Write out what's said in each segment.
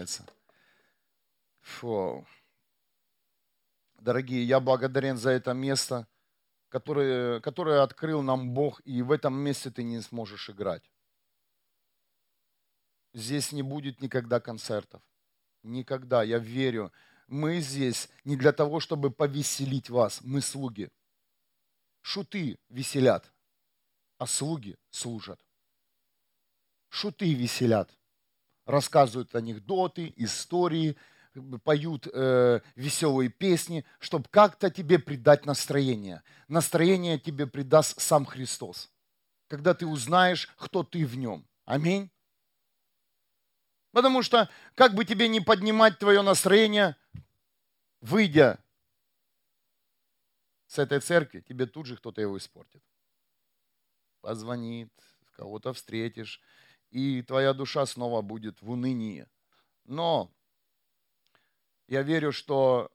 называется. Фу. Дорогие, я благодарен за это место, которое открыл нам Бог, и в этом месте ты не сможешь играть. Здесь не будет никогда концертов. Никогда, я верю. Мы здесь не для того, чтобы повеселить вас. Мы слуги. Шуты веселят, а слуги служат. Шуты веселят. Рассказывают анекдоты, истории, поют веселые песни, чтобы как-то тебе придать настроение. Настроение тебе придаст сам Христос, когда ты узнаешь, кто ты в нем. Аминь. Потому что, как бы тебе не поднимать твое настроение, выйдя с этой церкви, тебе тут же кто-то его испортит. Позвонит, кого-то встретишь, и твоя душа снова будет в унынии. Но я верю, что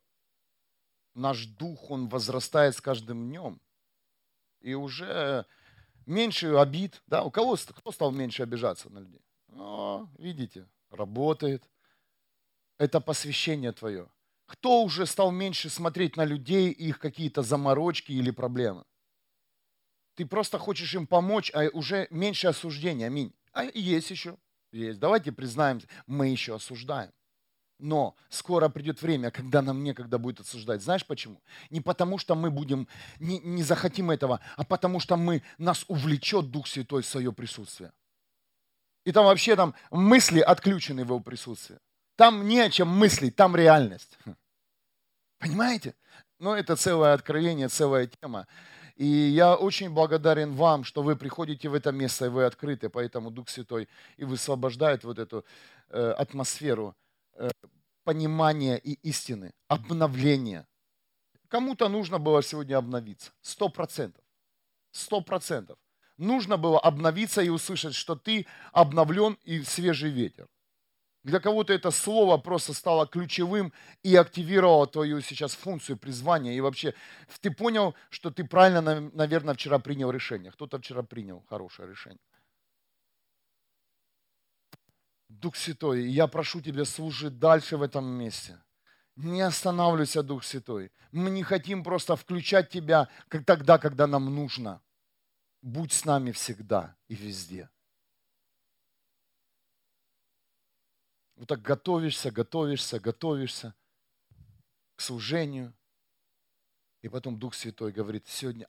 наш дух, он возрастает с каждым днем. И уже меньше обид. Да? У кого, кто стал меньше обижаться на людей? Но, видите, работает. Это посвящение твое. Кто уже стал меньше смотреть на людей, их какие-то заморочки или проблемы? Ты просто хочешь им помочь, а уже меньше осуждения. Аминь. А есть еще. Есть. Давайте признаемся, мы еще осуждаем. Но скоро придет время, когда нам некогда будет осуждать. Знаешь почему? Не потому, что мы будем, не захотим этого, а потому, что нас увлечет Дух Святой в свое присутствие. И там вообще мысли отключены в его присутствии. Там не о чем мыслить, там реальность. Понимаете? Но это целое откровение, целая тема. И я очень благодарен вам, что вы приходите в это место, и вы открыты, поэтому Дух Святой и высвобождает вот эту атмосферу понимания и истины, обновления. Кому-то нужно было сегодня обновиться. 100%. 100%. Нужно было обновиться и услышать, что ты обновлен и свежий ветер. Для кого-то это слово просто стало ключевым и активировало твою сейчас функцию, призвание. И вообще ты понял, что ты правильно, наверное, вчера принял решение. Кто-то вчера принял хорошее решение. Дух Святой, я прошу тебя служить дальше в этом месте. Не останавливайся, Дух Святой. Мы не хотим просто включать тебя как тогда, когда нам нужно. Будь с нами всегда и везде. Вот так готовишься, готовишься, готовишься к служению. И потом Дух Святой говорит, сегодня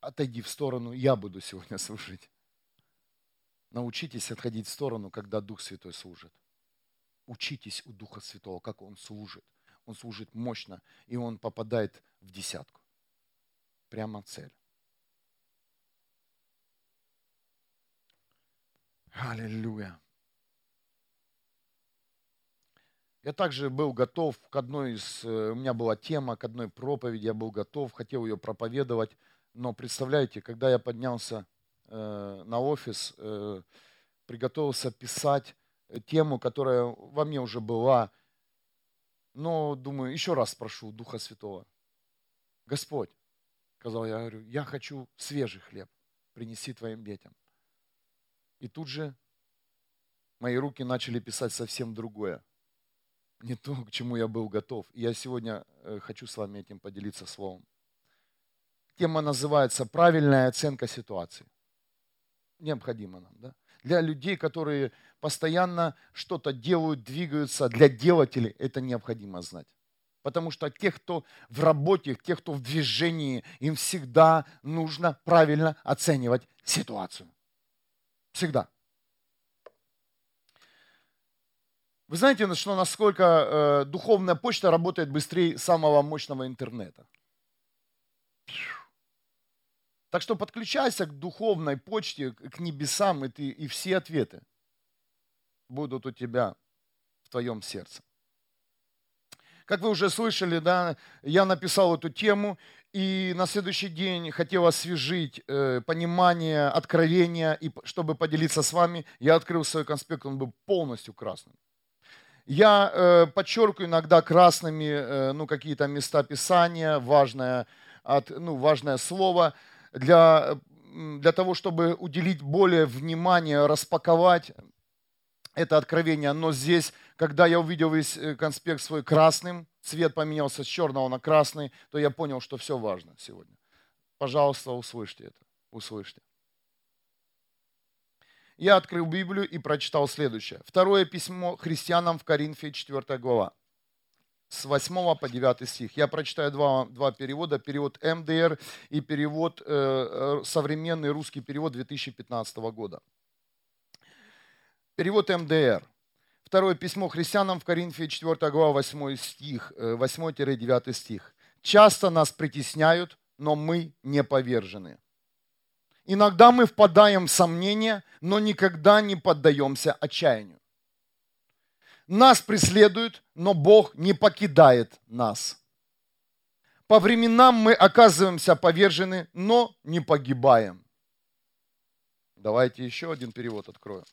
отойди в сторону, я буду сегодня служить. Научитесь отходить в сторону, когда Дух Святой служит. Учитесь у Духа Святого, как Он служит. Он служит мощно, и Он попадает в десятку. Прямо в цель. Аллилуйя. Я также был готов к одной из... У меня была тема к одной проповеди, я был готов, хотел ее проповедовать. Но представляете, когда я поднялся на офис, приготовился писать тему, которая во мне уже была. Но думаю, еще раз прошу Духа Святого. Господь, сказал я, говорю, я хочу свежий хлеб, принеси твоим детям. И тут же мои руки начали писать совсем другое. Не то, к чему я был готов. И я сегодня хочу с вами этим поделиться словом. Тема называется «Правильная оценка ситуации». Необходимо нам, да? Для людей, которые постоянно что-то делают, двигаются, для делателей это необходимо знать. Потому что тех, кто в работе, тех, кто в движении, им всегда нужно правильно оценивать ситуацию. Всегда. Вы знаете, что насколько духовная почта работает быстрее самого мощного интернета? Так что подключайся к духовной почте, к небесам, и все ответы будут у тебя в твоем сердце. Как вы уже слышали, да, я написал эту тему, и на следующий день хотел освежить понимание, откровение, и чтобы поделиться с вами, я открыл свой конспект, он был полностью красным. Я подчеркиваю иногда красными какие-то места Писания, важное слово, для того, чтобы уделить более внимание, распаковать это откровение. Но здесь Когда я увидел весь конспект свой красным, цвет поменялся с черного на красный, то я понял, что все важно сегодня. Пожалуйста, услышьте это, услышьте. Я открыл Библию и прочитал следующее. Второе письмо христианам в Коринфе, 4 глава, с 8 по 9 стих. Я прочитаю два перевода, перевод МДР и перевод, современный русский перевод 2015 года. Перевод МДР. Второе письмо христианам в Коринфе, 4 глава, 8 стих, 8-9 стих. «Часто нас притесняют, но мы не повержены. Иногда мы впадаем в сомнения, но никогда не поддаемся отчаянию. Нас преследуют, но Бог не покидает нас. По временам мы оказываемся повержены, но не погибаем». Давайте еще один перевод откроем.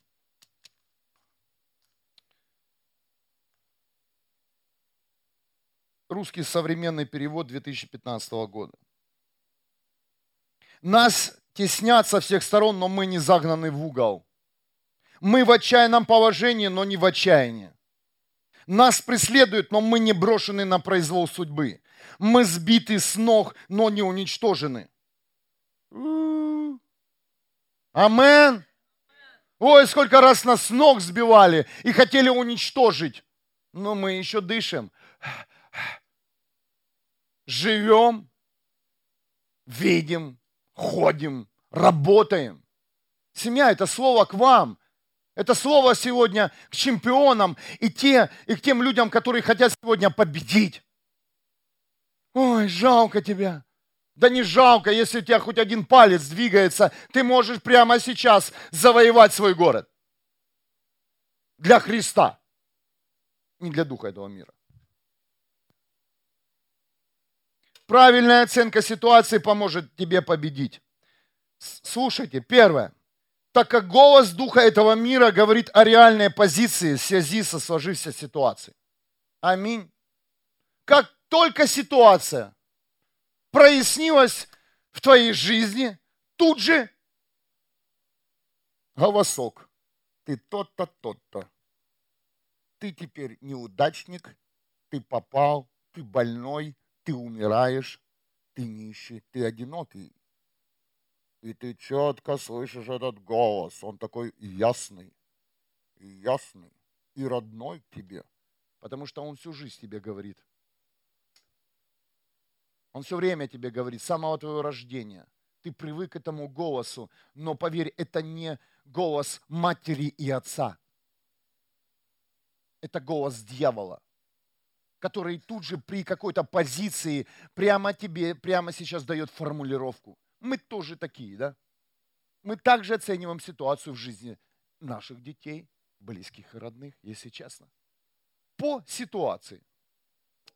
Русский современный перевод 2015 года. «Нас теснят со всех сторон, но мы не загнаны в угол. Мы в отчаянном положении, но не в отчаянии. Нас преследуют, но мы не брошены на произвол судьбы. Мы сбиты с ног, но не уничтожены». Амен. Ой, сколько раз нас с ног сбивали и хотели уничтожить. Но мы еще дышим. Живем, видим, ходим, работаем. Семья – это слово к вам. Это слово сегодня к чемпионам и к тем людям, которые хотят сегодня победить. Ой, жалко тебя. Да не жалко, если у тебя хоть один палец двигается, ты можешь прямо сейчас завоевать свой город. Для Христа. Не для духа этого мира. Правильная оценка ситуации поможет тебе победить. Слушайте, первое. Так как голос духа этого мира говорит о реальной позиции в связи со сложившейся ситуацией. Аминь. Как только ситуация прояснилась в твоей жизни, тут же голосок. Ты тот-то, тот-то. Ты теперь неудачник, ты попал, ты больной, ты умираешь, ты нищий, ты одинокий. И ты четко слышишь этот голос. Он такой ясный и родной тебе. Потому что он всю жизнь тебе говорит. Он все время тебе говорит, с самого твоего рождения. Ты привык к этому голосу, но поверь, это не голос матери и отца. Это голос дьявола, который тут же при какой-то позиции прямо тебе, прямо сейчас дает формулировку. Мы тоже такие, да? Мы также оцениваем ситуацию в жизни наших детей, близких и родных, если честно. По ситуации.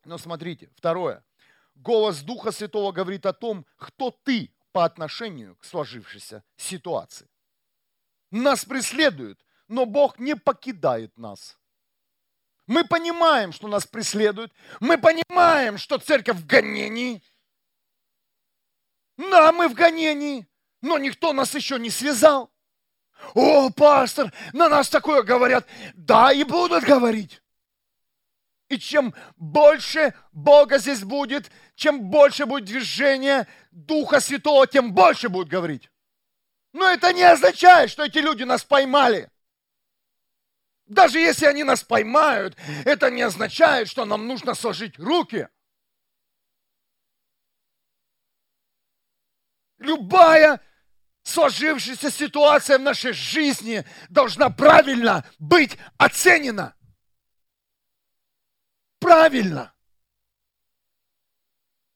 Но смотрите, второе. Голос Духа Святого говорит о том, кто ты по отношению к сложившейся ситуации. Нас преследуют, но Бог не покидает нас. Мы понимаем, что нас преследуют. Мы понимаем, что церковь в гонении. Да, мы в гонении, но никто нас еще не связал. О, пастор, на нас такое говорят. Да, и будут говорить. И чем больше Бога здесь будет, чем больше будет движение Духа Святого, тем больше будут говорить. Но это не означает, что эти люди нас поймали. Даже если они нас поймают, это не означает, что нам нужно сложить руки. Любая сложившаяся ситуация в нашей жизни должна правильно быть оценена. Правильно.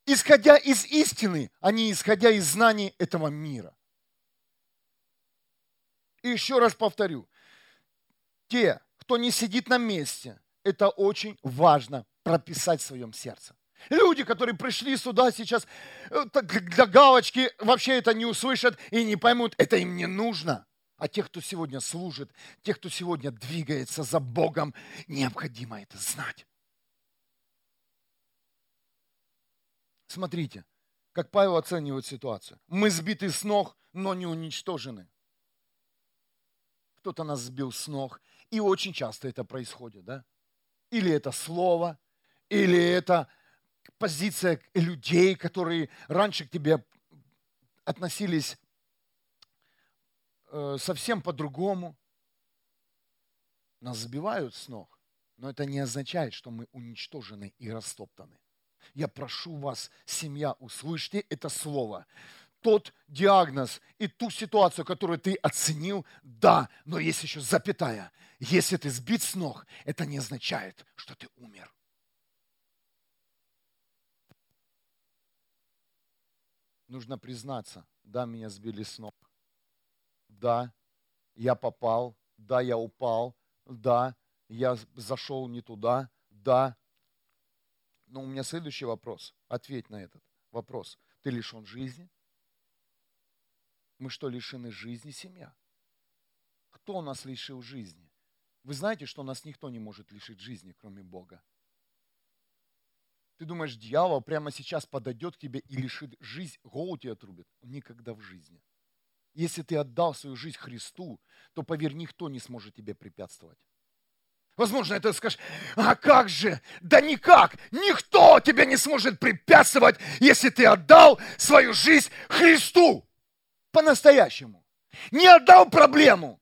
Исходя из истины, а не исходя из знаний этого мира. И еще раз повторю. Те, кто не сидит на месте, это очень важно прописать в своем сердце. Люди, которые пришли сюда сейчас, для галочки вообще это не услышат и не поймут, это им не нужно. А те, кто сегодня служит, те, кто сегодня двигается за Богом, необходимо это знать. Смотрите, как Павел оценивает ситуацию. Мы сбиты с ног, но не уничтожены. Кто-то нас сбил с ног, и очень часто это происходит, да? или это слово, или это позиция людей, которые раньше к тебе относились совсем по-другому. Нас сбивают с ног, но это не означает, что мы уничтожены и растоптаны. Я прошу вас, семья, услышьте это слово. Тот диагноз и ту ситуацию, которую ты оценил, да, но есть еще запятая. Если ты сбит с ног, это не означает, что ты умер. Нужно признаться, да, меня сбили с ног, да, я попал, да, я упал, да, я зашел не туда, да. Но у меня следующий вопрос, ответь на этот вопрос. Ты лишен жизни? Мы что, лишены жизни, семья? Кто нас лишил жизни? Вы знаете, что нас никто не может лишить жизни, кроме Бога? Ты думаешь, дьявол прямо сейчас подойдет к тебе и лишит жизнь, голову тебе отрубит? Никогда в жизни. Если ты отдал свою жизнь Христу, то, поверь, никто не сможет тебе препятствовать. Возможно, ты скажешь, а как же? Да никак! Никто тебе не сможет препятствовать, если ты отдал свою жизнь Христу. По-настоящему. Не отдал проблему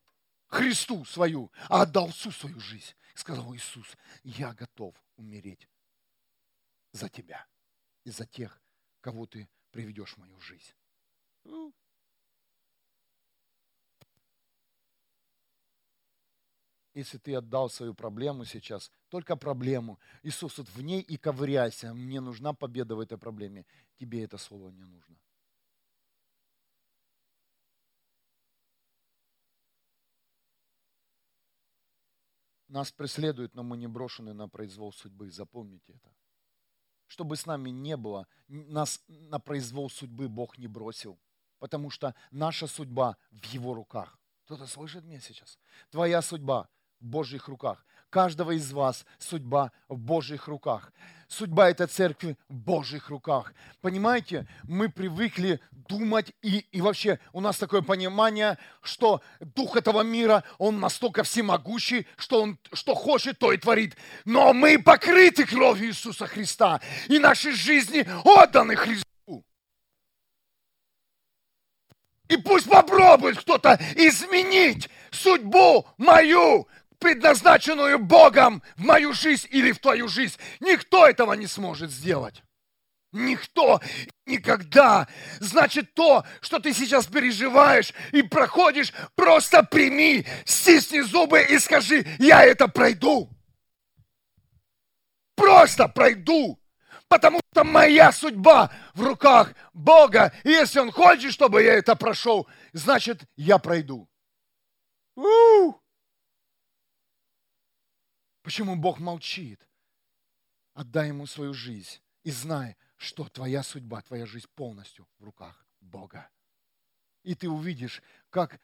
Христу свою, а отдал всю свою жизнь. Сказал Иисус, я готов умереть за тебя и за тех, кого ты приведешь в мою жизнь. Если ты отдал свою проблему сейчас, только проблему, Иисус, вот в ней и ковыряйся, мне нужна победа в этой проблеме, тебе это слово не нужно. Нас преследуют, но мы не брошены на произвол судьбы. Запомните это. Что бы с нами ни было, нас на произвол судьбы Бог не бросил. Потому что наша судьба в Его руках. Кто-то слышит меня сейчас? Твоя судьба в Божьих руках. Каждого из вас судьба в Божьих руках. Судьба этой церкви в Божьих руках. Понимаете, мы привыкли думать и вообще у нас такое понимание, что дух этого мира, он настолько всемогущий, что он что хочет, то и творит. Но мы покрыты кровью Иисуса Христа, и наши жизни отданы Христу. И пусть попробует кто-то изменить судьбу мою, предназначенную Богом в мою жизнь или в твою жизнь. Никто этого не сможет сделать. Никто. Никогда. Значит, то, что ты сейчас переживаешь и проходишь, просто прими, стисни зубы и скажи, я это пройду. Просто пройду. Потому что моя судьба в руках Бога. И если Он хочет, чтобы я это прошел, значит, я пройду. Почему Бог молчит? Отдай Ему свою жизнь и знай, что твоя судьба, твоя жизнь полностью в руках Бога. И ты увидишь, как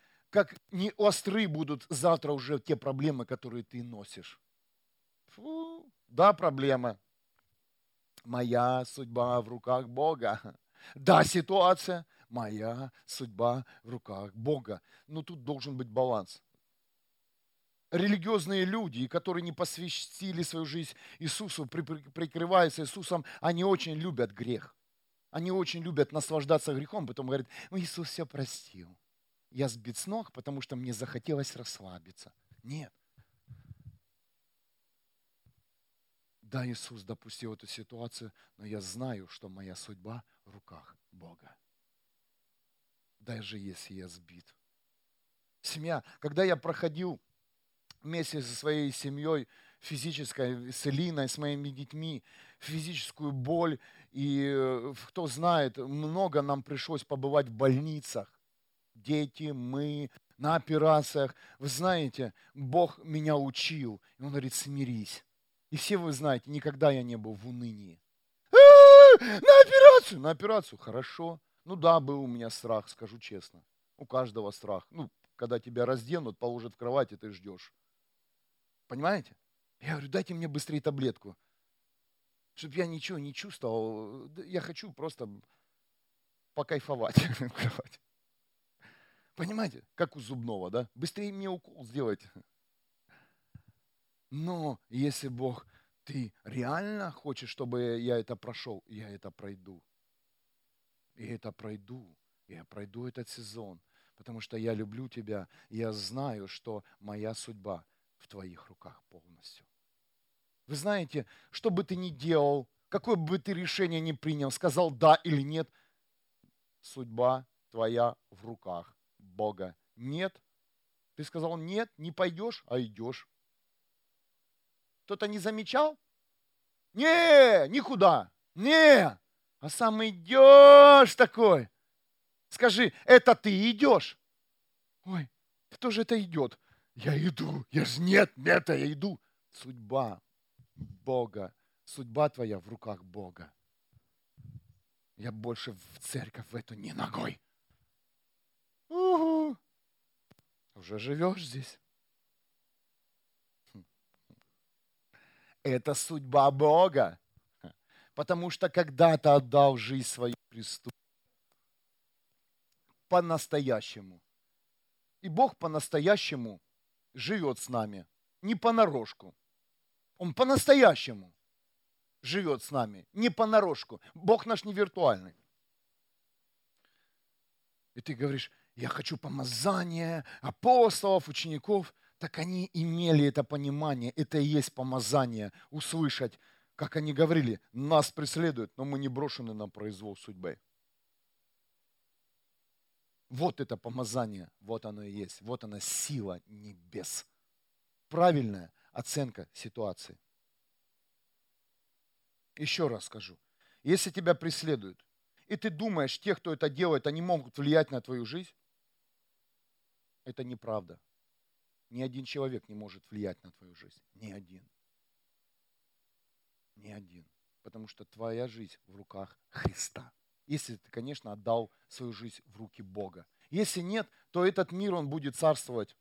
не остры будут завтра уже те проблемы, которые ты носишь. Да, проблема. Моя судьба в руках Бога. Да, ситуация. Моя судьба в руках Бога. Но тут должен быть баланс. Религиозные люди, которые не посвятили свою жизнь Иисусу, прикрываются Иисусом, они очень любят грех. Они очень любят наслаждаться грехом, потом говорят, Иисус все простил. Я сбит с ног, потому что мне захотелось расслабиться. Нет. Да, Иисус допустил эту ситуацию, но я знаю, что моя судьба в руках Бога. Даже если я сбит. Семья, когда я проходил вместе со своей семьей, физической, с Элиной, с моими детьми, физическую боль. И кто знает, много нам пришлось побывать в больницах. Дети, мы, на операциях. Вы знаете, Бог меня учил. И Он говорит, смирись. И все вы знаете, никогда я не был в унынии. На операцию. Хорошо. Ну да, был у меня страх, скажу честно. У каждого страх. Ну, когда тебя разденут, положат в кровать, и ты ждешь. Понимаете? Я говорю, дайте мне быстрее таблетку, чтобы я ничего не чувствовал. Я хочу просто покайфовать в кровати. Понимаете? Как у зубного, да? Быстрее мне укол сделайте. Но если Бог Ты реально хочешь, чтобы я это прошел? Я это пройду. И это пройду. Я пройду этот сезон, потому что я люблю тебя. Я знаю, что моя судьба в твоих руках полностью. Вы знаете, что бы ты ни делал, какое бы ты решение ни принял, сказал да или нет, судьба твоя в руках Бога. Нет. Ты сказал нет, не пойдешь, а идешь. Кто-то не замечал? Не, никуда. Не. А сам идешь такой. Скажи, это ты идешь? Ой, кто же это идет? Я иду. Я же нет, я иду. Судьба Бога. Судьба твоя в руках Бога. Я больше в церковь в эту не ногой. Угу. Уже живешь здесь. Это судьба Бога. Потому что когда-то отдал жизнь свою Христу. По-настоящему. И Бог по-настоящему живет с нами. Не понарошку. Он по-настоящему живет с нами. Не понарошку. Бог наш не виртуальный. И ты говоришь, я хочу помазания апостолов, учеников. Так они имели это понимание. Это и есть помазание. Услышать, как они говорили, нас преследуют, но мы не брошены на произвол судьбы. Вот это помазание, вот оно и есть. Вот она сила небес. Правильная оценка ситуации. Еще раз скажу. Если тебя преследуют, и ты думаешь, те, кто это делает, они могут влиять на твою жизнь, это неправда. Ни один человек не может влиять на твою жизнь. Ни один. Ни один. Потому что твоя жизнь в руках Христа. Если ты, конечно, отдал свою жизнь в руки Бога. Если нет, то этот мир, он будет царствовать,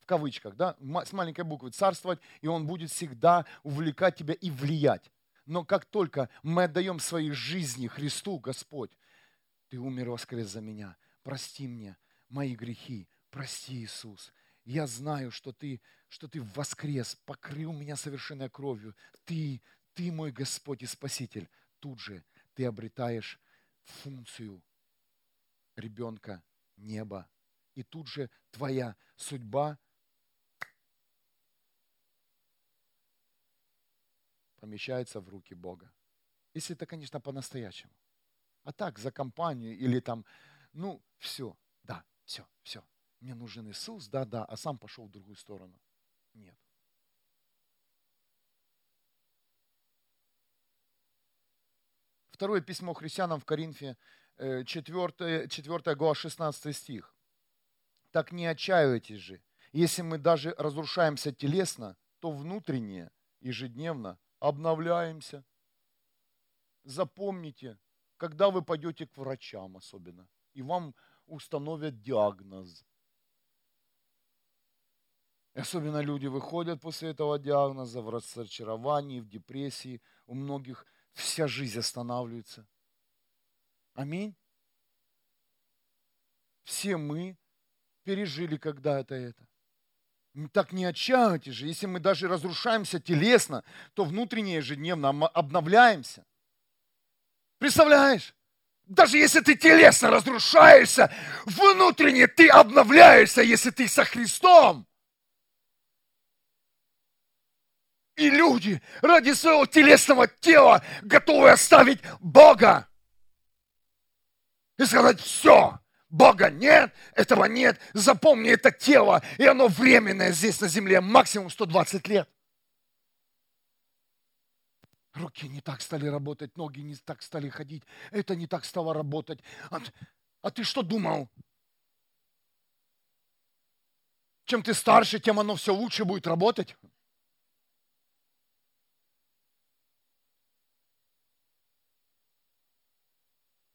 в кавычках, да, с маленькой буквы, царствовать, и он будет всегда увлекать тебя и влиять. Но как только мы отдаем свои жизни Христу, Господь, ты умер и воскрес за меня, прости мне мои грехи, прости, Иисус. Я знаю, что ты воскрес, покрыл меня совершенной кровью. Ты мой Господь и Спаситель. Тут же ты обретаешь функцию ребенка неба. И тут же твоя судьба помещается в руки Бога. Если это, конечно, по-настоящему. А так, за компанию или там, ну, все, да, все. Мне нужен Иисус, да, а сам пошел в другую сторону. Нет. Второе письмо христианам в Коринфе, 4 глава, 16 стих. «Так не отчаивайтесь же, если мы даже разрушаемся телесно, то внутренне ежедневно обновляемся». Запомните, когда вы пойдете к врачам особенно, и вам установят диагноз. Особенно люди выходят после этого диагноза в разочаровании, в депрессии. У многих вся жизнь останавливается. Аминь. Все мы пережили когда-то это. Так не отчаивайтесь же. Если мы даже разрушаемся телесно, то внутренне ежедневно обновляемся. Представляешь? Даже если ты телесно разрушаешься, внутренне ты обновляешься, если ты со Христом. И люди ради своего телесного тела готовы оставить Бога. И сказать, все, Бога нет, этого нет. Запомни, это тело, и оно временное здесь на земле, максимум 120 лет. Руки не так стали работать, ноги не так стали ходить, это не так стало работать. А ты что думал? Чем ты старше, тем оно все лучше будет работать.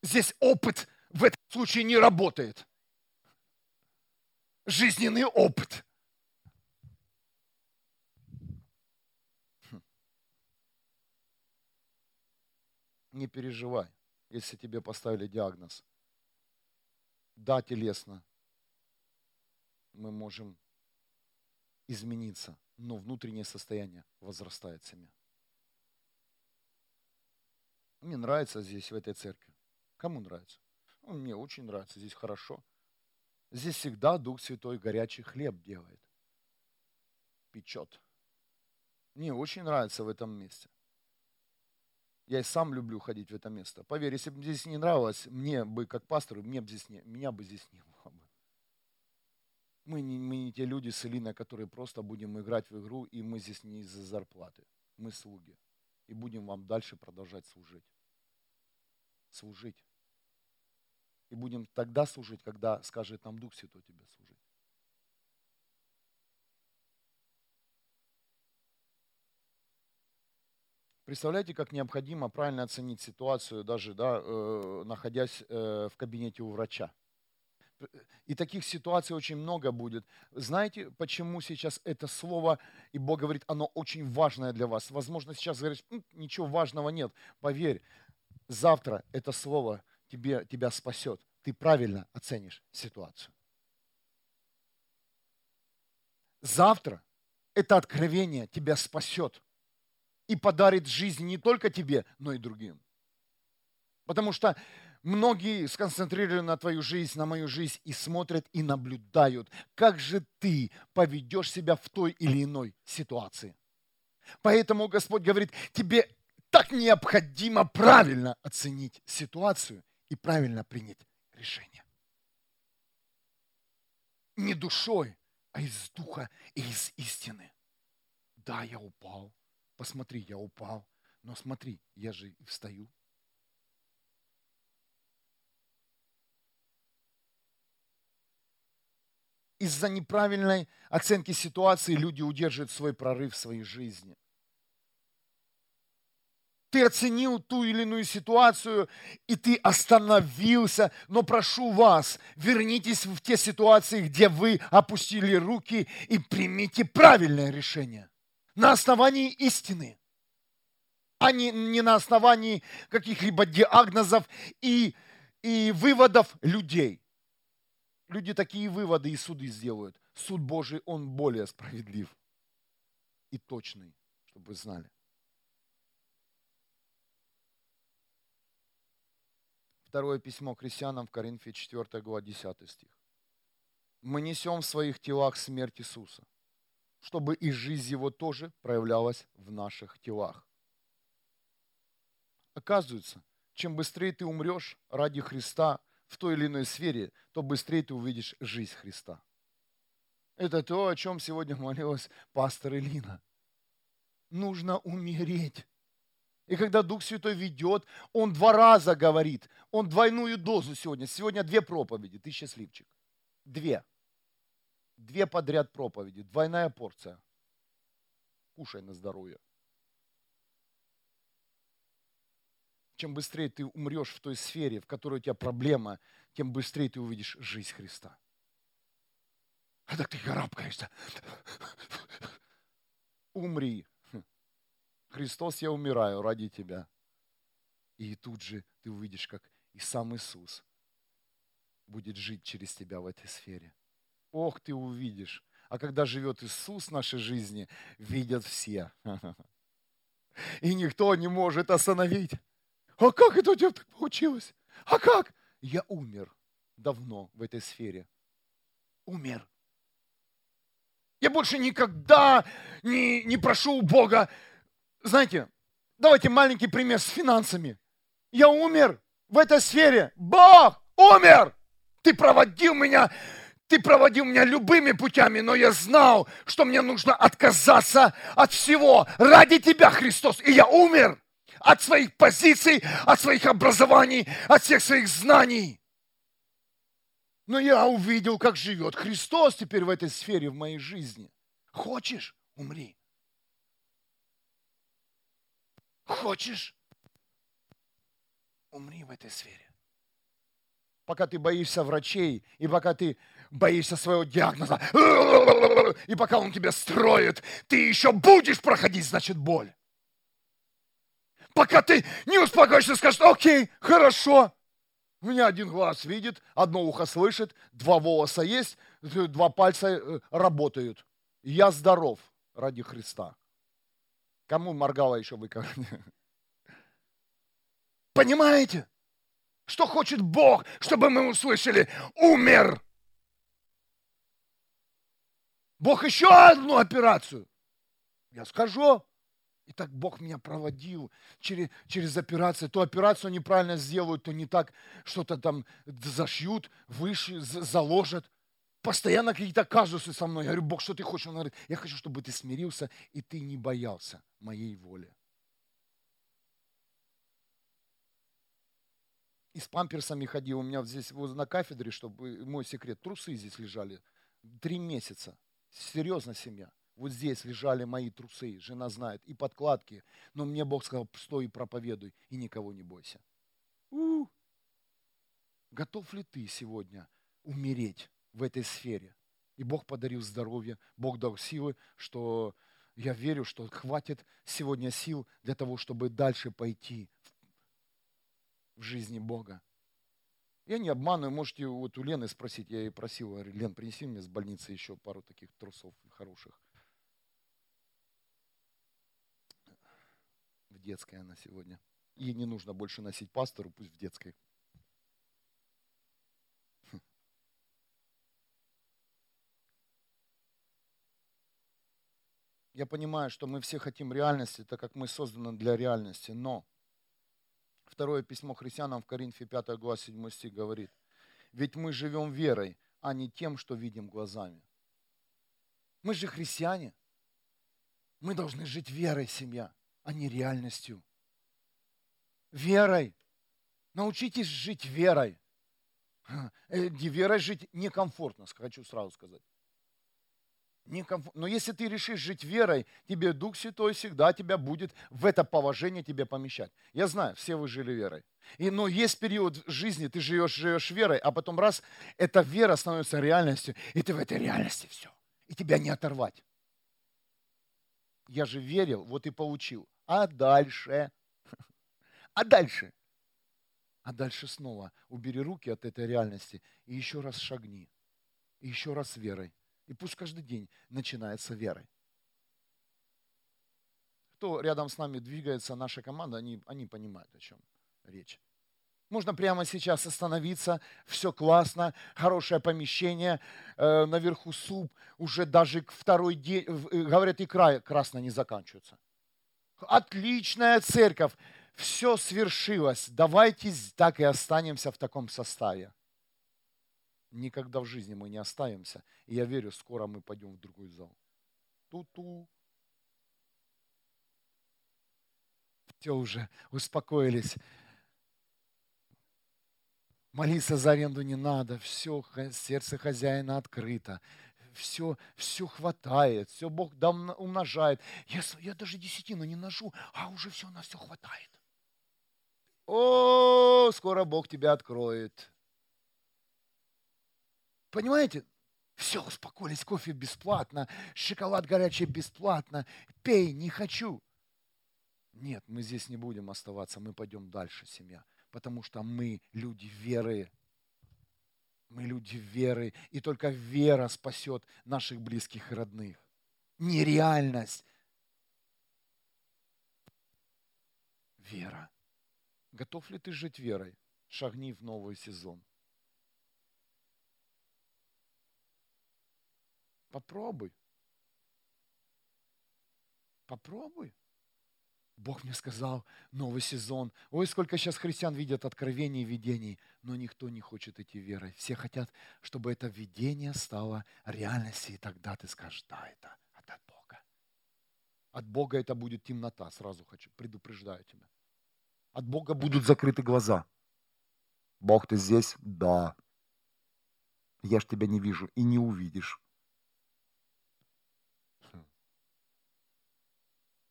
Здесь опыт в этом случае не работает. Жизненный опыт. Не переживай, если тебе поставили диагноз. Да, телесно. Мы можем измениться, но внутреннее состояние возрастает семья. Мне нравится здесь, в этой церкви. Кому нравится? Ну, мне очень нравится, здесь хорошо. Здесь всегда Дух Святой горячий хлеб делает. Печет. Мне очень нравится в этом месте. Я и сам люблю ходить в это место. Поверь, если бы здесь не нравилось, мне бы, как пастору, меня бы здесь не было бы. Мы не те люди с Элиной, которые просто будем играть в игру, и мы здесь не из-за зарплаты. Мы слуги. И будем вам дальше продолжать служить. Служить. И будем тогда служить, когда скажет нам Дух Святой тебе служить. Представляете, как необходимо правильно оценить ситуацию, даже находясь в кабинете у врача. И таких ситуаций очень много будет. Знаете, почему сейчас это слово, и Бог говорит, оно очень важное для вас. Возможно, сейчас говоришь, ничего важного нет. Поверь, завтра это слово тебя спасет. Ты правильно оценишь ситуацию. Завтра это откровение тебя спасет. И подарит жизнь не только тебе, но и другим. Потому что многие сконцентрированы на твою жизнь, на мою жизнь, и смотрят, и наблюдают, как же ты поведешь себя в той или иной ситуации. Поэтому Господь говорит, тебе так необходимо правильно оценить ситуацию и правильно принять решение. Не душой, а из духа и из истины. Да, я упал. Посмотри, я упал, но смотри, я же встаю. Из-за неправильной оценки ситуации люди удерживают свой прорыв в своей жизни. Ты оценил ту или иную ситуацию, и ты остановился. Но прошу вас, вернитесь в те ситуации, где вы опустили руки и примите правильное решение. На основании истины, а не на основании каких-либо диагнозов и выводов людей. Люди такие выводы и суды сделают. Суд Божий, он более справедлив и точный, чтобы вы знали. Второе письмо Коринфянам в Коринфе 4 глава 10 стих. Мы несем в своих телах смерть Иисуса, чтобы и жизнь Его тоже проявлялась в наших телах. Оказывается, чем быстрее ты умрешь ради Христа в той или иной сфере, то быстрее ты увидишь жизнь Христа. Это то, о чем сегодня молилась пастор Элина. Нужно умереть. И когда Дух Святой ведет, Он два раза говорит, Он двойную дозу сегодня. Сегодня 2 проповеди, ты счастливчик. 2. 2 подряд проповеди, двойная порция. Кушай на здоровье. Чем быстрее ты умрешь в той сфере, в которой у тебя проблема, тем быстрее ты увидишь жизнь Христа. А так ты карабкаешься. Умри. Христос, я умираю ради тебя. И тут же ты увидишь, как и сам Иисус будет жить через тебя в этой сфере. Ох, ты увидишь. А когда живет Иисус в нашей жизни, видят все. И никто не может остановить. А как это у тебя так получилось? А как? Я умер давно в этой сфере. Умер. Я больше никогда не прошу у Бога. Знаете, давайте маленький пример с финансами. Я умер в этой сфере. Бог, умер! Ты проводил меня любыми путями, но я знал, что мне нужно отказаться от всего ради Тебя, Христос. И я умер от своих позиций, от своих образований, от всех своих знаний. Но я увидел, как живет Христос теперь в этой сфере, в моей жизни. Хочешь – умри. Хочешь – умри в этой сфере. Пока ты боишься врачей, и пока ты боишься своего диагноза, и пока он тебя строит, ты еще будешь проходить, значит, боль. Пока ты не успокоишься и скажешь, окей, хорошо, у меня один глаз видит, одно ухо слышит, 2 волоса есть, 2 пальца работают. Я здоров ради Христа. Кому моргало еще выкажете? Понимаете, что хочет Бог, чтобы мы услышали? Умер. Бог еще одну операцию. Я скажу. И так Бог меня проводил через операции. То операцию неправильно сделают, то не так что-то там зашьют, выше заложат. Постоянно какие-то казусы со мной. Я говорю: Бог, что ты хочешь? Он говорит: я хочу, чтобы ты смирился, и ты не боялся моей воли. И с памперсами ходил. У меня здесь на кафедре, чтобы мой секрет, трусы здесь лежали 3 месяца. Серьезно, семья. Вот здесь лежали мои трусы, жена знает, и подкладки. Но мне Бог сказал: стой и проповедуй, и никого не бойся. Готов ли ты сегодня умереть в этой сфере? И Бог подарил здоровье, Бог дал силы, что я верю, что хватит сегодня сил для того, чтобы дальше пойти в жизни Бога. Я не обманываю, можете вот у Лены спросить. Я ей просил, говорю: Лен, принеси мне с больницы еще пару таких трусов хороших. В детской она сегодня. Ей не нужно больше носить пастору, пусть в детской. Я понимаю, что мы все хотим реальности, так как мы созданы для реальности, но второе письмо христианам в Коринфе 5 глава 7 стих говорит: ведь мы живем верой, а не тем, что видим глазами. Мы же христиане. Мы должны жить верой, семья, а не реальностью. Верой. Научитесь жить верой. Верой жить некомфортно, хочу сразу сказать. Но если ты решишь жить верой, тебе Дух Святой всегда тебя будет в это положение тебе помещать. Я знаю, все вы жили верой. Но есть период жизни, ты живешь верой, а потом раз, эта вера становится реальностью, и ты в этой реальности все. И тебя не оторвать. Я же верил, вот и получил. А дальше? А дальше? А дальше снова убери руки от этой реальности и еще раз шагни. И еще раз верой. И пусть каждый день начинается верой. Кто рядом с нами двигается, наша команда, они понимают, о чем речь. Можно прямо сейчас остановиться, все классно, хорошее помещение, наверху суп, уже даже второй день, говорят, икра красно не заканчивается. Отличная церковь, все свершилось, давайте так и останемся в таком составе. Никогда в жизни мы не оставимся. И я верю, скоро мы пойдем в другой зал. Ту-ту. Все уже успокоились. Молиться за аренду не надо. Все, сердце хозяина открыто. Все хватает. Все Бог умножает. Я даже 10 не ношу, а уже все на все хватает. О, скоро Бог тебя откроет. Понимаете? Все, успокоились, кофе бесплатно, шоколад горячий бесплатно, пей, не хочу. Нет, мы здесь не будем оставаться, мы пойдем дальше, семья, потому что мы люди веры. Мы люди веры, и только вера спасет наших близких и родных. Нереальность. Вера. Готов ли ты жить верой? Шагни в новый сезон. Попробуй. Попробуй. Бог мне сказал, новый сезон. Ой, сколько сейчас христиан видят откровений и видений, но никто не хочет идти верой. Все хотят, чтобы это видение стало реальностью, и тогда ты скажешь: да, это от Бога. От Бога это будет темнота, сразу хочу, предупреждаю тебя. От Бога будут закрыты глаза. Бог, ты здесь? Да. Я ж тебя не вижу и не увидишь.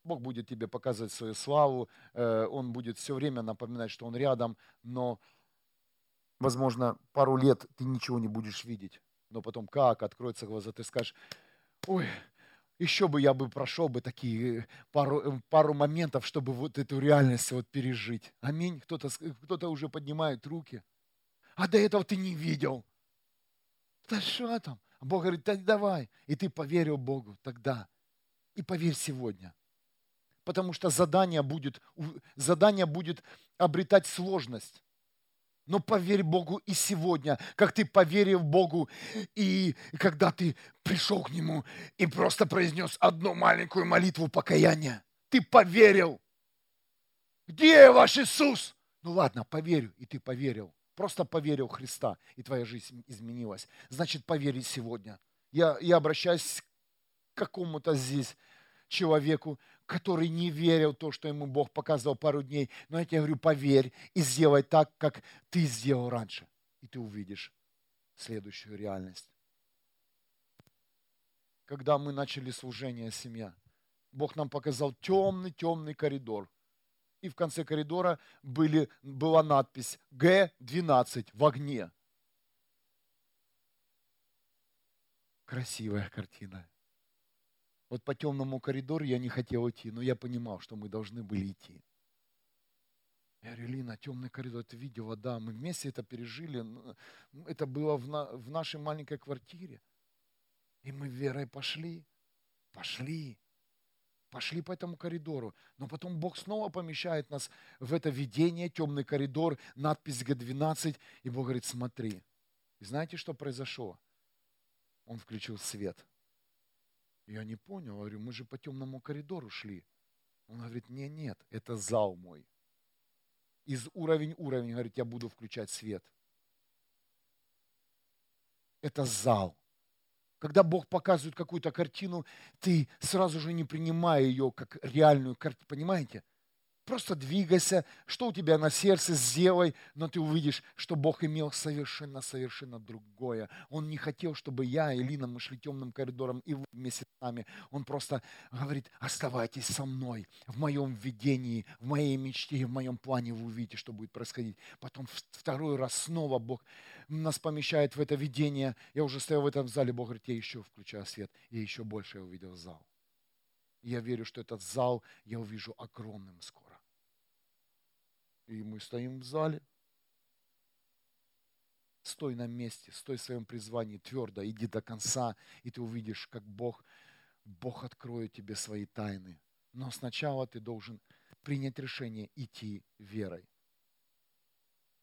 Бог будет тебе показывать свою славу, Он будет все время напоминать, что Он рядом, но, возможно, пару лет ты ничего не будешь видеть. Но потом как откроются глаза, ты скажешь: ой, еще бы я бы прошел бы такие пару моментов, чтобы вот эту реальность вот пережить. Аминь. Кто-то уже поднимает руки. А до этого ты не видел. Да что там? Бог говорит: так давай. И ты поверил Богу тогда. И поверь сегодня. потому что задание будет обретать сложность. Но поверь Богу и сегодня, как ты поверил Богу, и когда ты пришел к Нему и просто произнес одну маленькую молитву покаяния, ты поверил. Где ваш Иисус? Ну ладно, поверю, и ты поверил. Просто поверил в Христа, и твоя жизнь изменилась. Значит, поверь сегодня. Я обращаюсь к какому-то здесь человеку, который не верил в то, что ему Бог показывал пару дней. Но я тебе говорю, поверь и сделай так, как ты сделал раньше. И ты увидишь следующую реальность. Когда мы начали служение «Семья», Бог нам показал темный-темный коридор. И в конце коридора была надпись «Г-12 в огне». Красивая картина. Вот по темному коридору я не хотел идти, но я понимал, что мы должны были идти. Я говорю, Лина, темный коридор, ты видела, да, мы вместе это пережили. Это было в нашей маленькой квартире. И мы верой пошли по этому коридору. Но потом Бог снова помещает нас в это видение, темный коридор, надпись Г-12. И Бог говорит, смотри. И знаете, что произошло? Он включил свет. Я не понял, говорю, мы же по темному коридору шли. Он говорит, нет, это зал мой. Из уровень, говорит, я буду включать свет. Это зал. Когда Бог показывает какую-то картину, ты сразу же не принимай ее как реальную картину, понимаете? Просто двигайся, что у тебя на сердце, сделай, но ты увидишь, что Бог имел совершенно другое. Он не хотел, чтобы я и Лина, мы шли темным коридором, и вы вместе с нами. Он просто говорит, оставайтесь со мной, в моем видении, в моей мечте, в моем плане вы увидите, что будет происходить. Потом второй раз снова Бог нас помещает в это видение. Я уже стоял в этом зале, Бог говорит, я еще включаю свет, я еще больше увидел зал. Я верю, что этот зал я увижу огромным скоро. И мы стоим в зале. Стой на месте, стой в своем призвании твердо, иди до конца, и ты увидишь, как Бог откроет тебе свои тайны. Но сначала ты должен принять решение идти верой.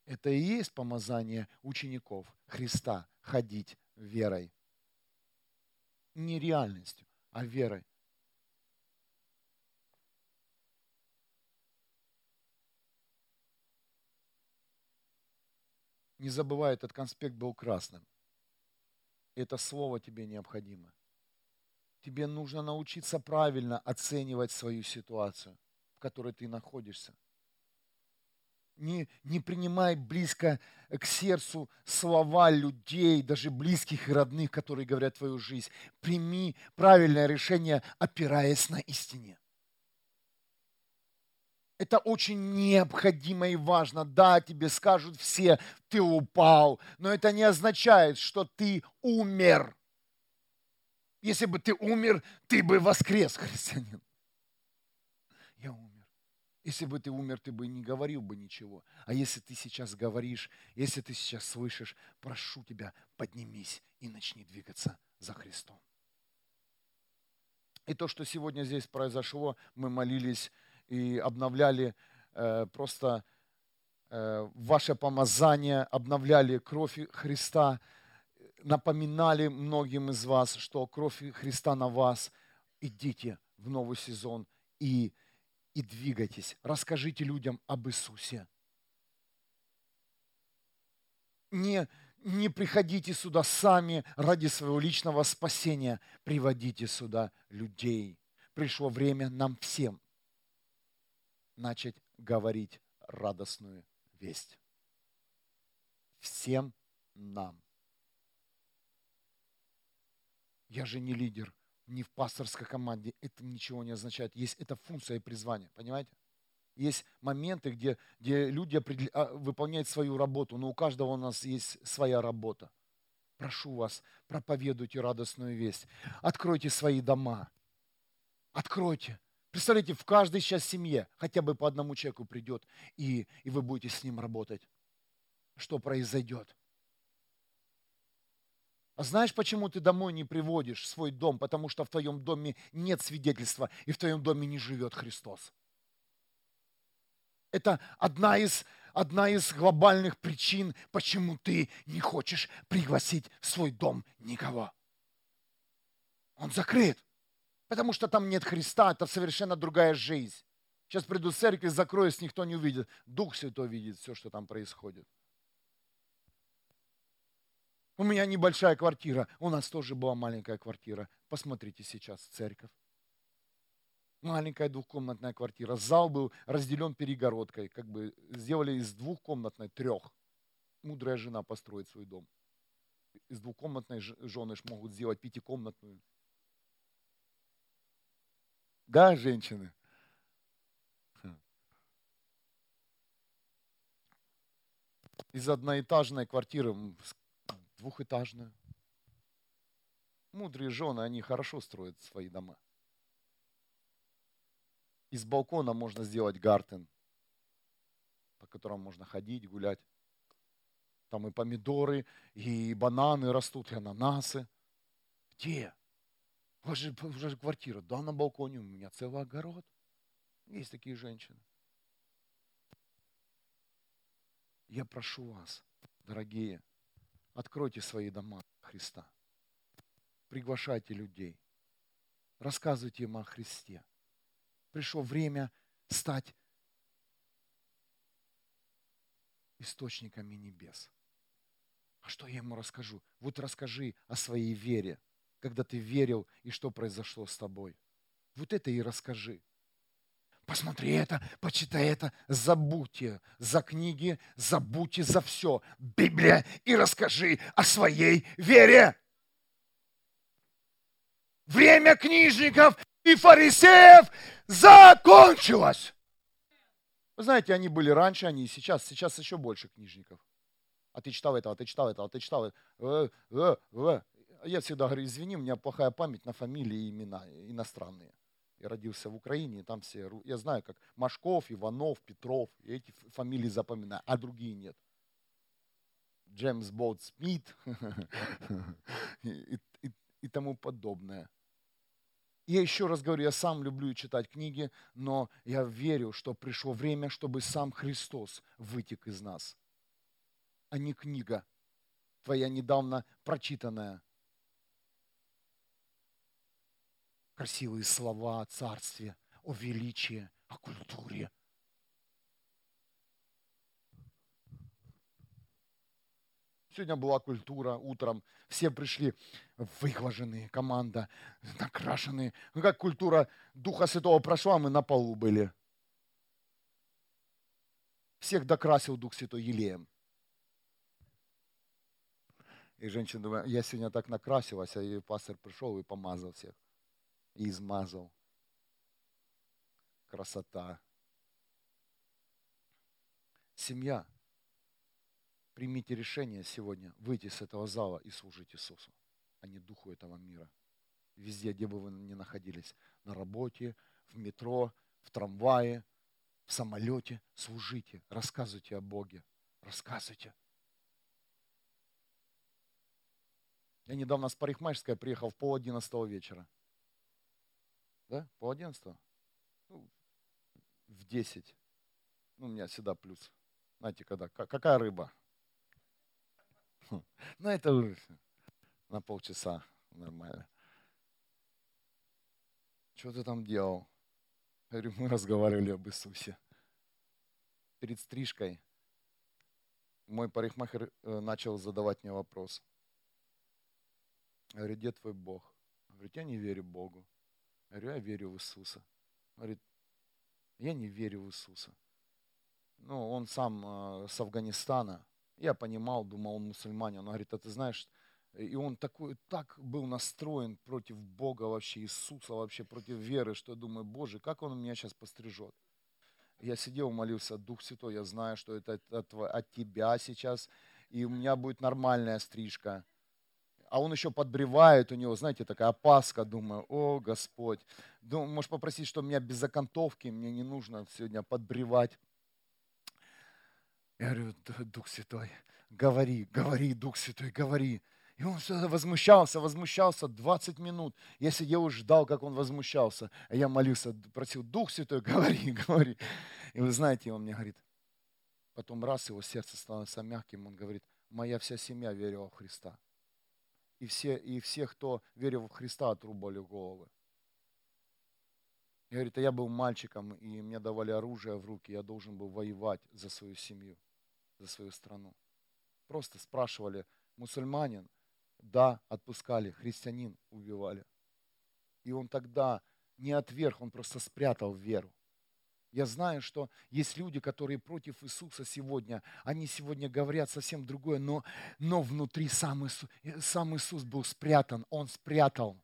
Это и есть помазание учеников Христа – ходить верой. Не реальностью, а верой. Не забывай, этот конспект был красным. Это слово тебе необходимо. Тебе нужно научиться правильно оценивать свою ситуацию, в которой ты находишься. Не принимай близко к сердцу слова людей, даже близких и родных, которые говорят твою жизнь. Прими правильное решение, опираясь на истине. Это очень необходимо и важно. Да, тебе скажут все, ты упал, но это не означает, что ты умер. Если бы ты умер, ты бы воскрес, христианин. Я умер. Если бы ты умер, ты бы не говорил бы ничего. А если ты сейчас говоришь, если ты сейчас слышишь, прошу тебя, поднимись и начни двигаться за Христом. И то, что сегодня здесь произошло, мы молились и обновляли ваше помазание, обновляли кровь Христа, напоминали многим из вас, что кровь Христа на вас. Идите в новый сезон и двигайтесь. Расскажите людям об Иисусе. Не приходите сюда сами ради своего личного спасения. Приводите сюда людей. Пришло время нам всем начать говорить радостную весть. Всем нам. Я же не лидер, не в пасторской команде. Это ничего не означает. Есть эта функция и призвание, понимаете? Есть моменты, где люди выполняют свою работу, но у каждого у нас есть своя работа. Прошу вас, проповедуйте радостную весть. Откройте свои дома. Откройте. Представляете, в каждой сейчас семье хотя бы по одному человеку придет, и вы будете с ним работать. Что произойдет? А знаешь, почему ты домой не приводишь свой дом? Потому что в твоем доме нет свидетельства, и в твоем доме не живет Христос. Это одна из глобальных причин, почему ты не хочешь пригласить в свой дом никого. Он закрыт, потому что там нет Христа, это совершенно другая жизнь. Сейчас приду в церковь, закроюсь, никто не увидит. Дух Святой видит все, что там происходит. У меня небольшая квартира, у нас тоже была маленькая квартира. Посмотрите сейчас в церковь. Маленькая двухкомнатная квартира. Зал был разделен перегородкой. Как бы сделали из двухкомнатной трех. Мудрая жена построит свой дом. Из двухкомнатной жены могут сделать пятикомнатную. Да, женщины? Из одноэтажной квартиры двухэтажную. Мудрые жены, они хорошо строят свои дома. Из балкона можно сделать гартен, по которому можно ходить, гулять. Там и помидоры, и бананы растут, и ананасы. Где? У вас же квартира. Да, на балконе у меня целый огород. Есть такие женщины. Я прошу вас, дорогие, откройте свои дома Христа. Приглашайте людей. Рассказывайте им о Христе. Пришло время стать источниками небес. А что я ему расскажу? Вот расскажи о своей вере, когда ты верил и что произошло с тобой. Вот это и расскажи. Посмотри это, почитай это, забудьте за книги, забудьте за все. Библия, и расскажи о своей вере. Время книжников и фарисеев закончилось. Вы знаете, они были раньше, они и сейчас. Сейчас еще больше книжников. А ты читал этого, а ты читал этого, а ты читал этого. Я всегда говорю, извини, у меня плохая память на фамилии и имена иностранные. Я родился в Украине, и там все, я знаю, как Машков, Иванов, Петров. И эти фамилии запоминаю, а другие нет. Джеймс Болт Смит и тому подобное. Я еще раз говорю, я сам люблю читать книги, но я верю, что пришло время, чтобы сам Христос вытек из нас, а не книга, твоя недавно прочитанная. Красивые слова о царстве, о величии, о культуре. Сегодня была культура утром. Все пришли выглаженные, команда, накрашенные. Ну как культура Духа Святого прошла, мы на полу были. Всех докрасил Дух Святой елеем. И женщина думает, я сегодня так накрасилась, а и пастор пришел и помазал всех. И измазал. Красота. Семья. Примите решение сегодня выйти с этого зала и служить Иисусу, а не духу этого мира. Везде, где бы вы ни находились, на работе, в метро, в трамвае, в самолете, служите, рассказывайте о Боге, рассказывайте. Я недавно с парикмахерской приехал в 10:30 вечера. Да, 10:30? Ну, в 10. Ну, у меня всегда плюс. Знаете, когда? Какая рыба? Ну, это на полчаса нормально. Что ты там делал? Я говорю, мы разговаривали об Иисусе. Перед стрижкой мой парикмахер начал задавать мне вопрос. Я говорю, где твой Бог? Я говорю, я не верю Богу. Я говорю, я верю в Иисуса. Он говорит, я не верю в Иисуса. Ну, он сам с Афганистана. Я понимал, думал, он мусульманин. Он говорит, а ты знаешь, и он так был настроен против Бога вообще, Иисуса вообще, против веры, что я думаю, Боже, как он меня сейчас пострижет? Я сидел, молился, Дух Святой, я знаю, что это от тебя сейчас, и у меня будет нормальная стрижка. А он еще подбревает, у него, знаете, такая опаска, думаю, о, Господь. Думаю, можешь попросить, что у меня без окантовки, мне не нужно сегодня подбревать. Я говорю, Дух Святой, говори, говори, Дух Святой, говори. И он возмущался 20 минут. Я сидел и ждал, как он возмущался. А я молился, просил: Дух Святой, говори, говори. И вы знаете, он мне говорит, потом раз его сердце становится мягким, он говорит: моя вся семья верила в Христа. И все, кто верил в Христа, отрубали головы. И говорит: а я был мальчиком, и мне давали оружие в руки, я должен был воевать за свою семью, за свою страну. Просто спрашивали: мусульманин? Да, отпускали. Христианин? Убивали. И он тогда не отверг, он просто спрятал веру. Я знаю, что есть люди, которые против Иисуса сегодня, они сегодня говорят совсем другое, но внутри сам Иисус был спрятан, он спрятал.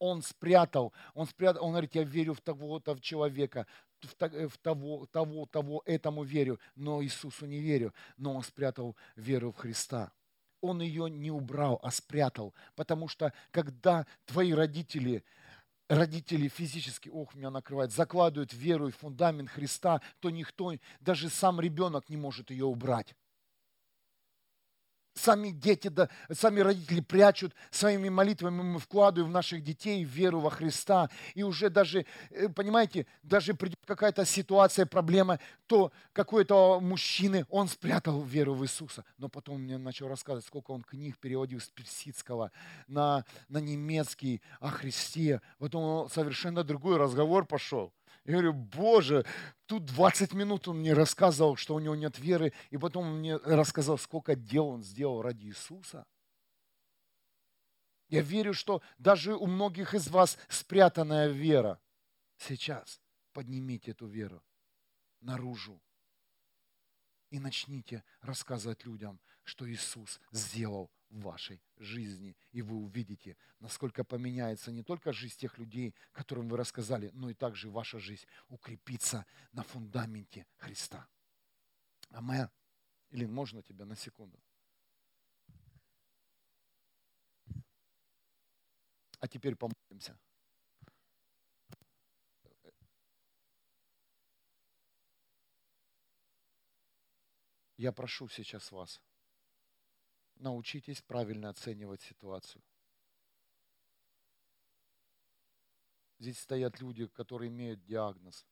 Он говорит: я верю в того-то человека, в того, этому верю, но Иисусу не верю. Но он спрятал веру в Христа. Он ее не убрал, а спрятал. Потому что когда твои родители физически, меня накрывает, закладывают веру и фундамент Христа, то никто, даже сам ребенок не может ее убрать. Сами родители прячут, своими молитвами мы вкладываем в наших детей веру во Христа. И уже даже, понимаете, даже придет какая-то ситуация, проблема, то какой-то мужчина, он спрятал веру в Иисуса. Но потом мне начал рассказывать, сколько он книг переводил с персидского на немецкий о Христе. Потом совершенно другой разговор пошел. Я говорю: Боже, тут 20 минут он мне рассказывал, что у него нет веры, и потом он мне рассказал, сколько дел он сделал ради Иисуса. Я верю, что даже у многих из вас спрятанная вера. Сейчас поднимите эту веру наружу и начните рассказывать людям, что Иисус сделал в вашей жизни, и вы увидите, насколько поменяется не только жизнь тех людей, которым вы рассказали, но и также ваша жизнь укрепится на фундаменте Христа. Аминь. Илин, можно тебя на секунду? А теперь помолимся. Я прошу сейчас вас, научитесь правильно оценивать ситуацию. Здесь стоят люди, которые имеют диагноз.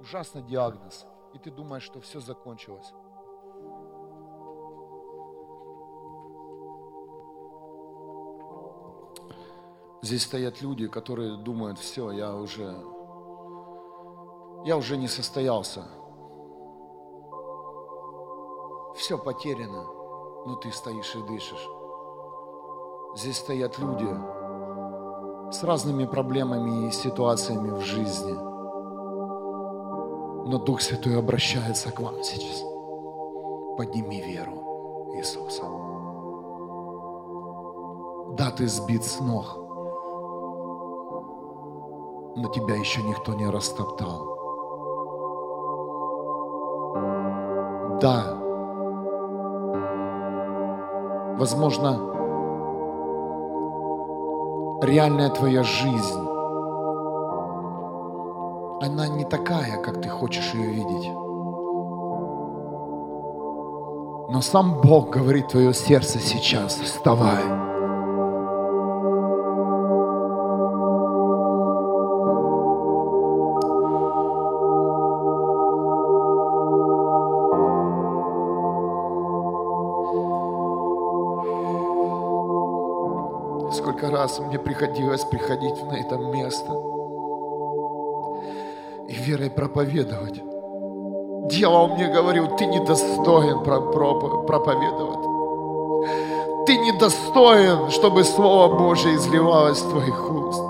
Ужасный диагноз. И ты думаешь, что все закончилось. Здесь стоят люди, которые думают: все, я уже не состоялся. Все потеряно, но ты стоишь и дышишь. Здесь стоят люди с разными проблемами и ситуациями в жизни. Но Дух Святой обращается к вам сейчас. Подними веру Иисуса. Да, ты сбит с ног, но тебя еще никто не растоптал. Да, возможно, реальная твоя жизнь, она не такая, как ты хочешь ее видеть. Но сам Бог говорит: твое сердце сейчас, вставай. Мне приходилось приходить на это место и верой проповедовать. Дьявол мне говорил: ты недостоин проповедовать. Ты недостоин, чтобы Слово Божие изливалось с твоих уст.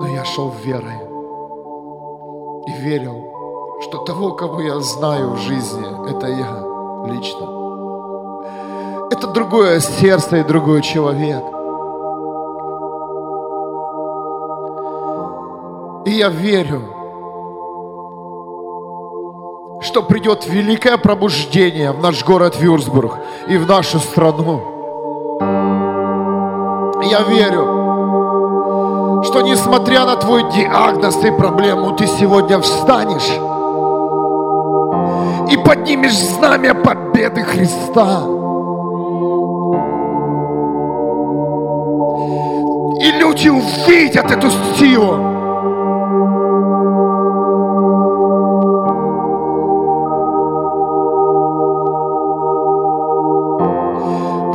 Но я шел верой и верил, что того, кого я знаю в жизни, это я лично. Это другое сердце и другой человек. И я верю, что придет великое пробуждение в наш город Вюрцбург и в нашу страну. Я верю, что несмотря на твой диагноз и проблему, ты сегодня встанешь и поднимешь знамя победы Христа. И люди увидят эту силу.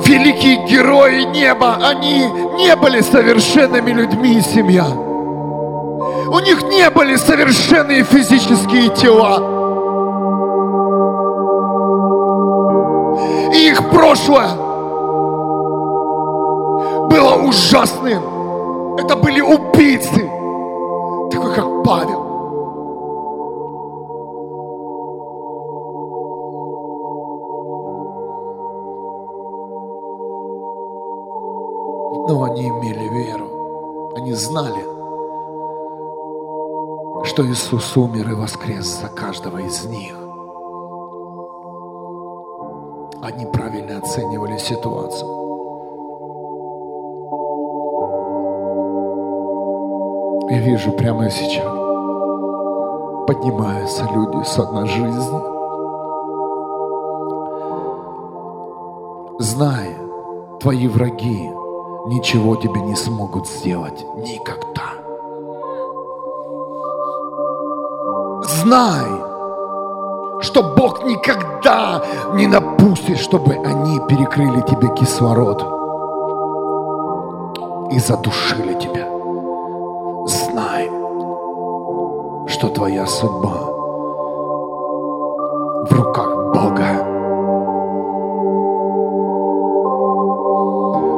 Великие герои неба, они не были совершенными людьми и семья. У них не были совершенные физические тела. И их прошлое было ужасным. Это были убийцы, такой как Павел. Но они имели веру. Они знали, что Иисус умер и воскрес за каждого из них. Они правильно оценивали ситуацию. Я вижу прямо сейчас, поднимаются люди с одной жизни, зная, твои враги ничего тебе не смогут сделать никогда. Знай, что Бог никогда не допустит, чтобы они перекрыли тебе кислород и задушили тебя. Знай, что твоя судьба в руках Бога.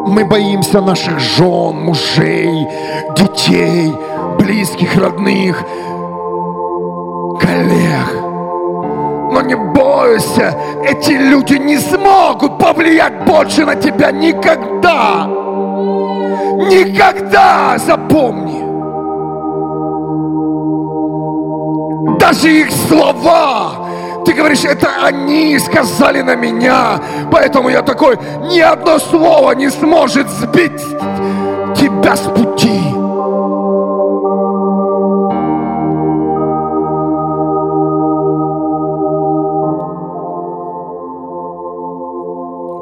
Мы боимся наших жен, мужей, детей, близких, родных, коллег. Но не бойся, эти люди не смогут повлиять больше на тебя никогда. Никогда, запомни. Даже их слова. Ты говоришь, это они сказали на меня, поэтому я такой, ни одно слово не сможет сбить тебя с пути.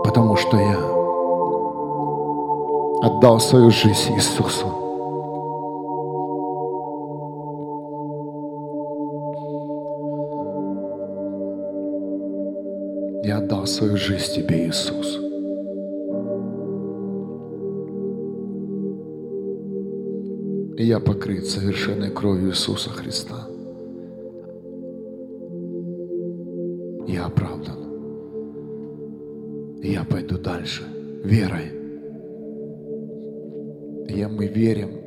Потому что я отдал свою жизнь Иисусу. Я отдал свою жизнь тебе, Иисус. И я покрыт совершенной кровью Иисуса Христа. Я оправдан. И я пойду дальше верой. И мы верим,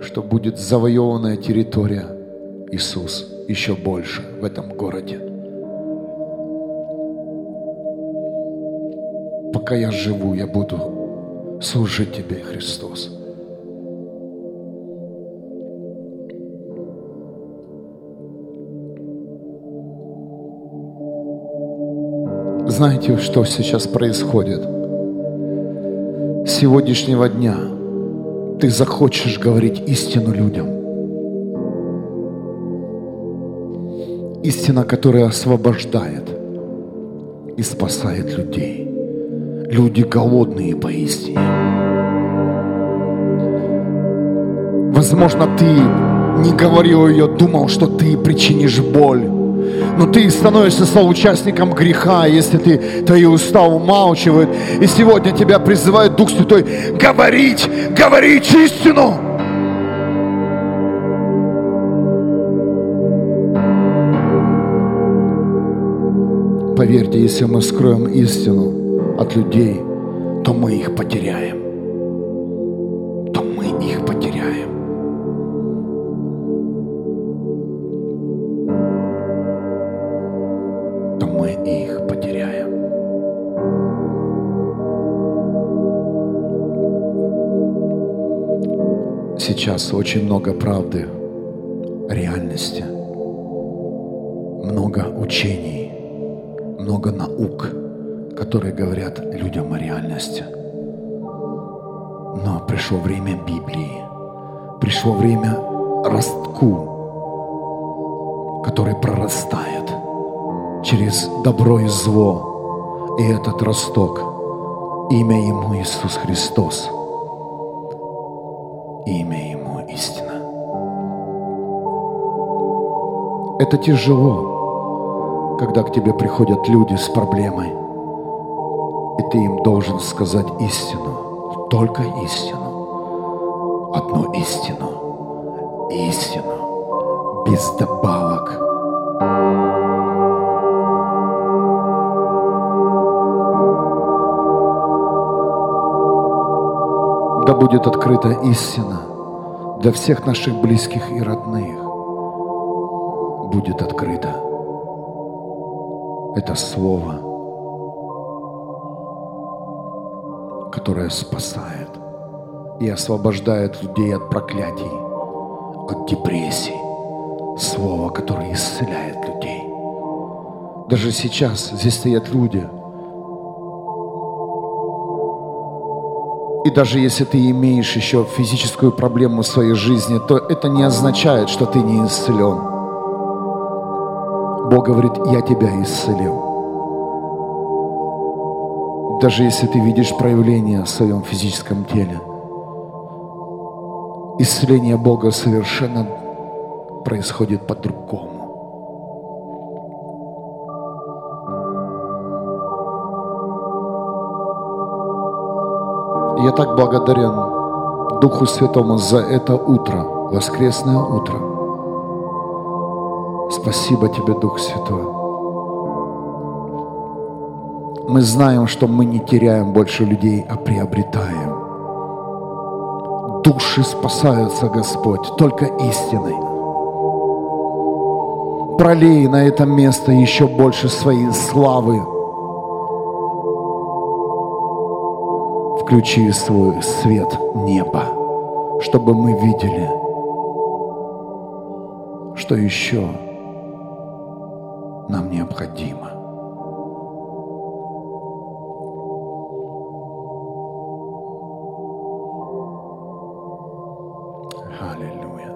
что будет завоеванная территория, Иисус, еще больше в этом городе. Пока я живу, я буду служить тебе, Христос. Знаете, что сейчас происходит? С сегодняшнего дня ты захочешь говорить истину людям. Истина, которая освобождает и спасает людей. Люди голодные поистине. Возможно, ты не говорил ее, думал, что ты причинишь боль. Но ты становишься соучастником греха, если твои уста умалчивают. И сегодня тебя призывает Дух Святой говорить, говорить истину. Поверьте, если мы скроем истину от людей, то мы их потеряем. То мы их потеряем. То мы их потеряем. Сейчас очень много правды, реальности, много учений, много наук, которые говорят людям о реальности. Но пришло время Библии, пришло время ростку, который прорастает через добро и зло. И этот росток, имя Ему Иисус Христос, имя Ему истина. Это тяжело, когда к тебе приходят люди с проблемой, и ты им должен сказать истину, только истину, одну истину, истину, без добавок. Да будет открыта истина для всех наших близких и родных. Будет открыто это слово, которое спасает и освобождает людей от проклятий, от депрессий. Слово, которое исцеляет людей. Даже сейчас здесь стоят люди. И даже если ты имеешь еще физическую проблему в своей жизни, то это не означает, что ты не исцелен. Бог говорит, я тебя исцелил. Даже если ты видишь проявление в своем физическом теле, исцеление Бога совершенно происходит по-другому. Я так благодарен Духу Святому за это утро, воскресное утро. Спасибо тебе, Дух Святой. Мы знаем, что мы не теряем больше людей, а приобретаем. Души спасаются, Господь, только истиной. Пролей на это место еще больше своей славы. Включи свой свет неба, чтобы мы видели, что еще нам необходимо. Аллилуйя.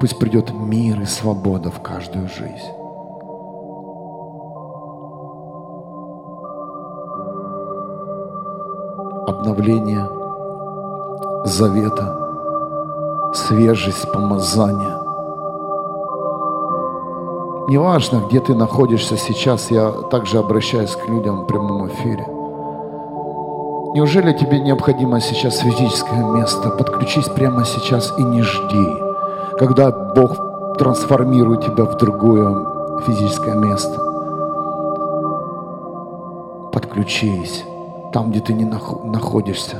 Пусть придет мир и свобода в каждую жизнь. Обновление завета, свежесть помазания. Неважно, где ты находишься сейчас, я также обращаюсь к людям в прямом эфире. Неужели тебе необходимо сейчас физическое место? Подключись прямо сейчас и не жди, когда Бог трансформирует тебя в другое физическое место. Подключись. Там, где ты не находишься.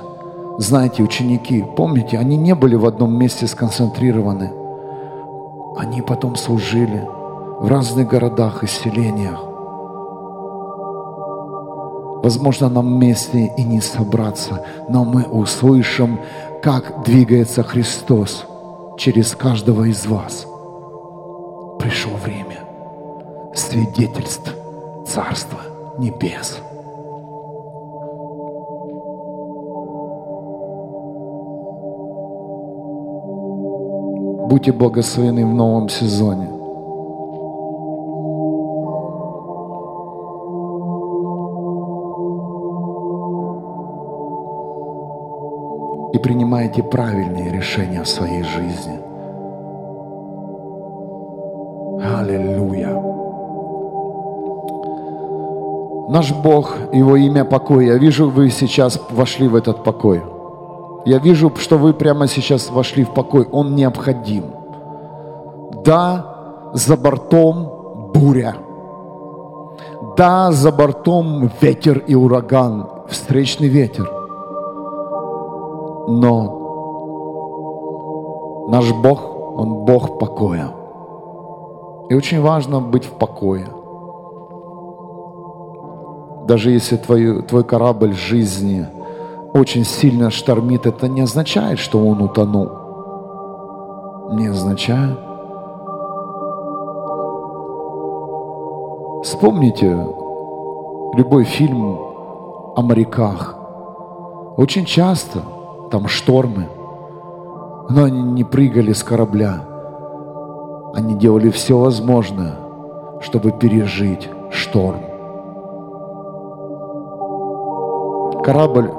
Знаете, ученики, помните, они не были в одном месте сконцентрированы. Они потом служили в разных городах и селениях. Возможно, нам вместе и не собраться, но мы услышим, как двигается Христос через каждого из вас. Пришло время свидетельств Царства Небес. Будьте благословены в новом сезоне. И принимайте правильные решения в своей жизни. Аллилуйя. Наш Бог, Его имя покой. Я вижу, вы сейчас вошли в этот покой. Я вижу, что вы прямо сейчас вошли в покой. Он необходим. Да, за бортом буря. Да, за бортом ветер и ураган, встречный ветер. Но наш Бог, Он Бог покоя. И очень важно быть в покое. Даже если твой корабль жизни очень сильно штормит, это не означает, что он утонул. Не означает. Вспомните любой фильм о моряках. Очень часто там штормы, но они не прыгали с корабля. Они делали все возможное, чтобы пережить шторм. Корабль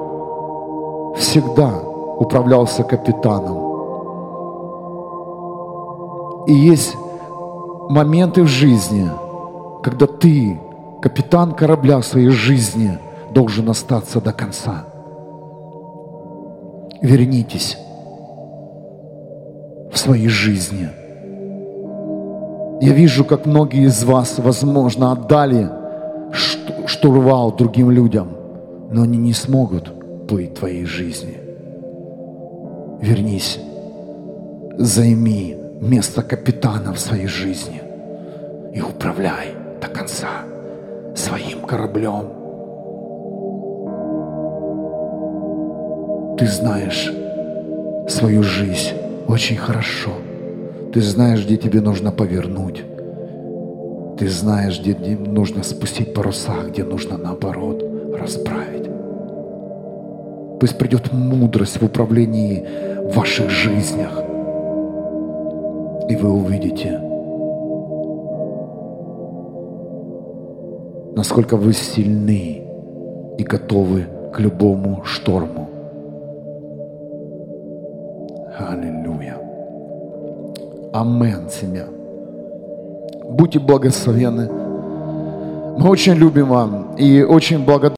всегда управлялся капитаном. И есть моменты в жизни, когда ты, капитан корабля своей жизни, должен остаться до конца. Вернитесь в своей жизни. Я вижу, как многие из вас, возможно, отдали штурвал другим людям, но они не смогут плыть твоей жизни. Вернись, займи место капитана в своей жизни и управляй до конца своим кораблем. Ты знаешь свою жизнь очень хорошо. Ты знаешь, где тебе нужно повернуть. Ты знаешь, где нужно спустить паруса, где нужно, наоборот, расправить. Пусть придет мудрость в управлении в ваших жизнях. И вы увидите, насколько вы сильны и готовы к любому шторму. Аллилуйя. Амен, семья. Будьте благословенны. Мы очень любим вас и очень благодарны.